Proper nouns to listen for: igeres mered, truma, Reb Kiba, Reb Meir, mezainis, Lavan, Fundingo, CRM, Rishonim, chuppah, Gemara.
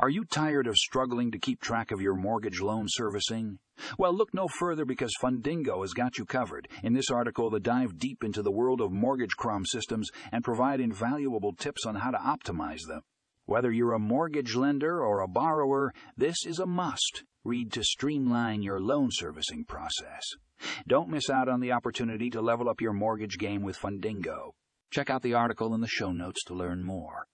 Are you tired of struggling to keep track of your mortgage loan servicing? Well, look no further because Fundingo has got you covered. In this article, they dive deep into the world of mortgage CRM systems and provide invaluable tips on how to optimize them. Whether you're a mortgage lender or a borrower, this is a must read to streamline your loan servicing process. Don't miss out on the opportunity to level up your mortgage game with Fundingo. Check out the article in the show notes to learn more.